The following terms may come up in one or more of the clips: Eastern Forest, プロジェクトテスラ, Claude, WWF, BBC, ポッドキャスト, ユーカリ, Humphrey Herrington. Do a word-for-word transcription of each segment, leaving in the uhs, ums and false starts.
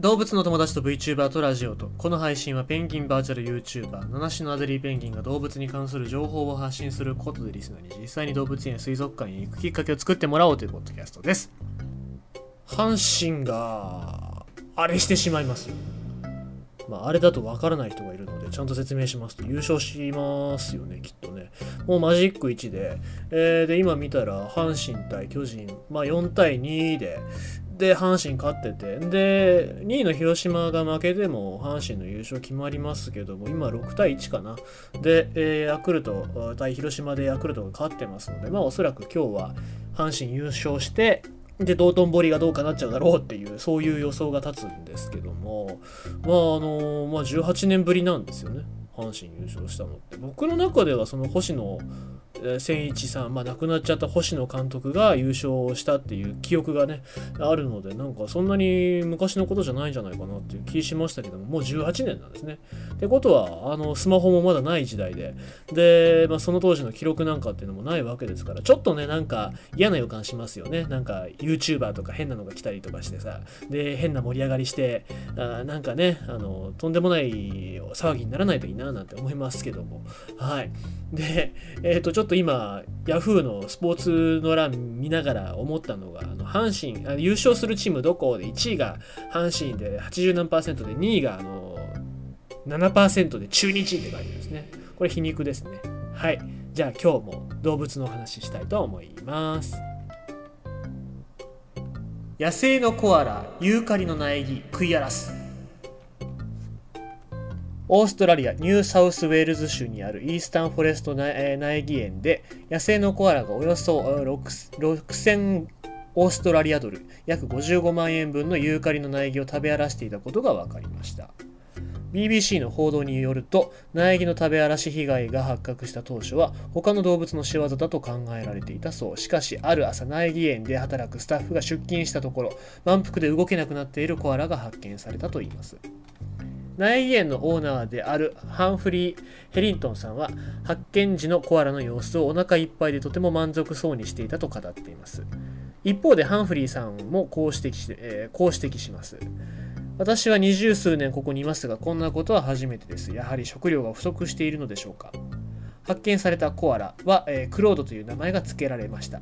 動物の友達と VTuber とラジオと、この配信はペンギンバーチャル YouTuber 七種のアデリーペンギンが動物に関する情報を発信することで、リスナーに実際に動物園や水族館へ行くきっかけを作ってもらおうというポッドキャストです。阪神があれしてしまいます。まあ、あれだとわからない人がいるので、ちゃんと説明しますと、優勝しますよね、きっとね。もうマジックいちで、えー、で今見たら阪神対巨人、まあ、よんたいにでで阪神勝ってて、でにいの広島が負けても阪神の優勝決まりますけども、今ろくたいいちかな。で、えー、ヤクルト対広島でヤクルトが勝ってますので、まあおそらく今日は阪神優勝して、で道頓堀がどうかなっちゃうだろうっていう、そういう予想が立つんですけども、まああのー、まあじゅうはちねんぶりなんですよね、阪神優勝したのって。僕の中ではその星野千一さん、まあ、亡くなっちゃった星野監督が優勝したっていう記憶がねあるので、なんかそんなに昔のことじゃないんじゃないかなっていう気しましたけども、もうじゅうはちねんなんですね。ってことはあのスマホもまだない時代で、で、まあ、その当時の記録なんかっていうのもないわけですから、ちょっとねなんか嫌な予感しますよね。なんか YouTuber とか変なのが来たりとかしてさ、で変な盛り上がりして、あなんかねあのとんでもない騒ぎにならないといいななんて思いますけども、はい。で、えーとちょっと今ヤフーのスポーツの欄見ながら思ったのが、あの阪神あ優勝するチームどこでいちいが阪神ではちじゅうなんパーセントで、にいがあの ななパーセント で中日って書いてあるんですね。これ皮肉ですね。はい、じゃあ今日も動物の話したいと思います。野生のコアラユーカリの苗木食い荒らす。オーストラリアニューサウスウェールズ州にあるイースタンフォレスト苗木園で、野生のコアラがおよそろくせんオーストラリアドル、約ごじゅうごまんえん分のユーカリの苗木を食べ荒らしていたことが分かりました。ビービーシー の報道によると、苗木の食べ荒らし被害が発覚した当初は他の動物の仕業だと考えられていたそう。しかしある朝、苗木園で働くスタッフが出勤したところ、満腹で動けなくなっているコアラが発見されたといいます。苗木園のオーナーであるハンフリー・ヘリントンさんは、発見時のコアラの様子をお腹いっぱいでとても満足そうにしていたと語っています。一方でハンフリーさんもこう指摘して、えー、こう指摘します。私は二十数年ここにいますが、こんなことは初めてです。やはり食料が不足しているのでしょうか。発見されたコアラは、えー、クロードという名前が付けられました。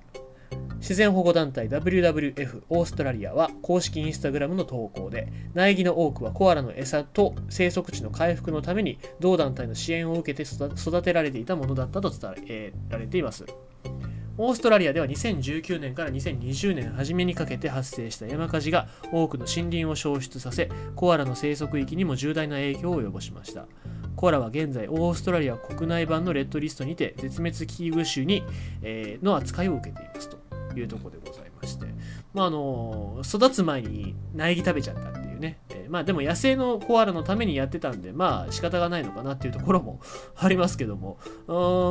自然保護団体 ダブリューダブリューエフ オーストラリアは公式インスタグラムの投稿で、苗木の多くはコアラの餌と生息地の回復のために同団体の支援を受けて育てられていたものだったと伝えられています。オーストラリアではにせんじゅうきゅうねんからにせんにじゅうねん初めにかけて発生した山火事が多くの森林を消失させ、コアラの生息域にも重大な影響を及ぼしました。コアラは現在オーストラリア国内版のレッドリストにて絶滅危惧種に、えー、の扱いを受けていますというところでございまして、まああの育つ前に苗木食べちゃったっていうね、えー、まあでも野生のコアラのためにやってたんで、まあ仕方がないのかなっていうところもありますけども、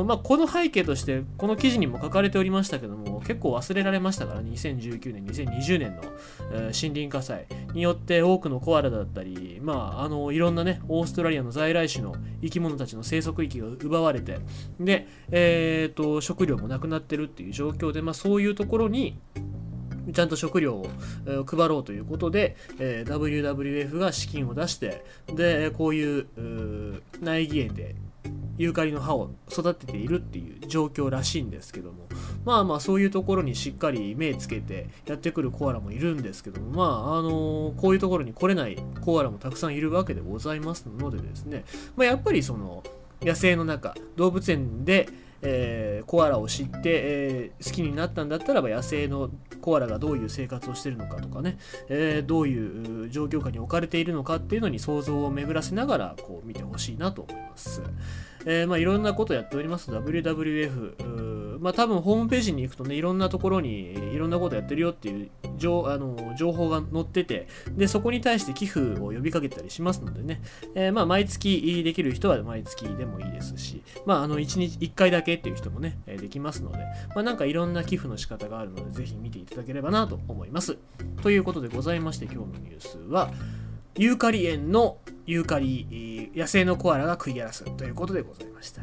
うん、まあこの背景としてこの記事にも書かれておりましたけども、結構忘れられましたから、にせんじゅうきゅうねんにせんにじゅうねんの、えー、森林火災によって多くのコアラだったり、まああのいろんなねオーストラリアの在来種の生き物たちの生息域が奪われて、でえーと食料もなくなってるっていう状況で、まあそういうところにちゃんと食料を配ろうということで、えー、ダブリューダブリューエフ が資金を出して、でこういう、う苗木園でユーカリの葉を育てているっていう状況らしいんですけども、まあまあそういうところにしっかり目つけてやってくるコアラもいるんですけども、まああのこういうところに来れないコアラもたくさんいるわけでございますのでですね、まあ、やっぱりその野生の中動物園でえー、コアラを知って、えー、好きになったんだったらば、野生のコアラがどういう生活をしているのかとかね、えー、どういう状況下に置かれているのかっていうのに想像を巡らせながらこう見てほしいなと思います、えーまあ、いろんなことやっております ダブリューダブリューエフ、まあ、多分ホームページに行くとね、いろんなところにいろんなことやってるよっていう情、あの情報が載ってて、でそこに対して寄付を呼びかけたりしますのでね、えーまあ、毎月できる人は毎月でもいいですし、まあ、あのいちにちいっかいだけっていう人もねできますので、まあ、なんかいろんな寄付の仕方があるので、ぜひ見ていただければなと思います。ということでございまして、今日のニュースはユーカリ園のユーカリ野生のコアラが食い荒らすということでございました。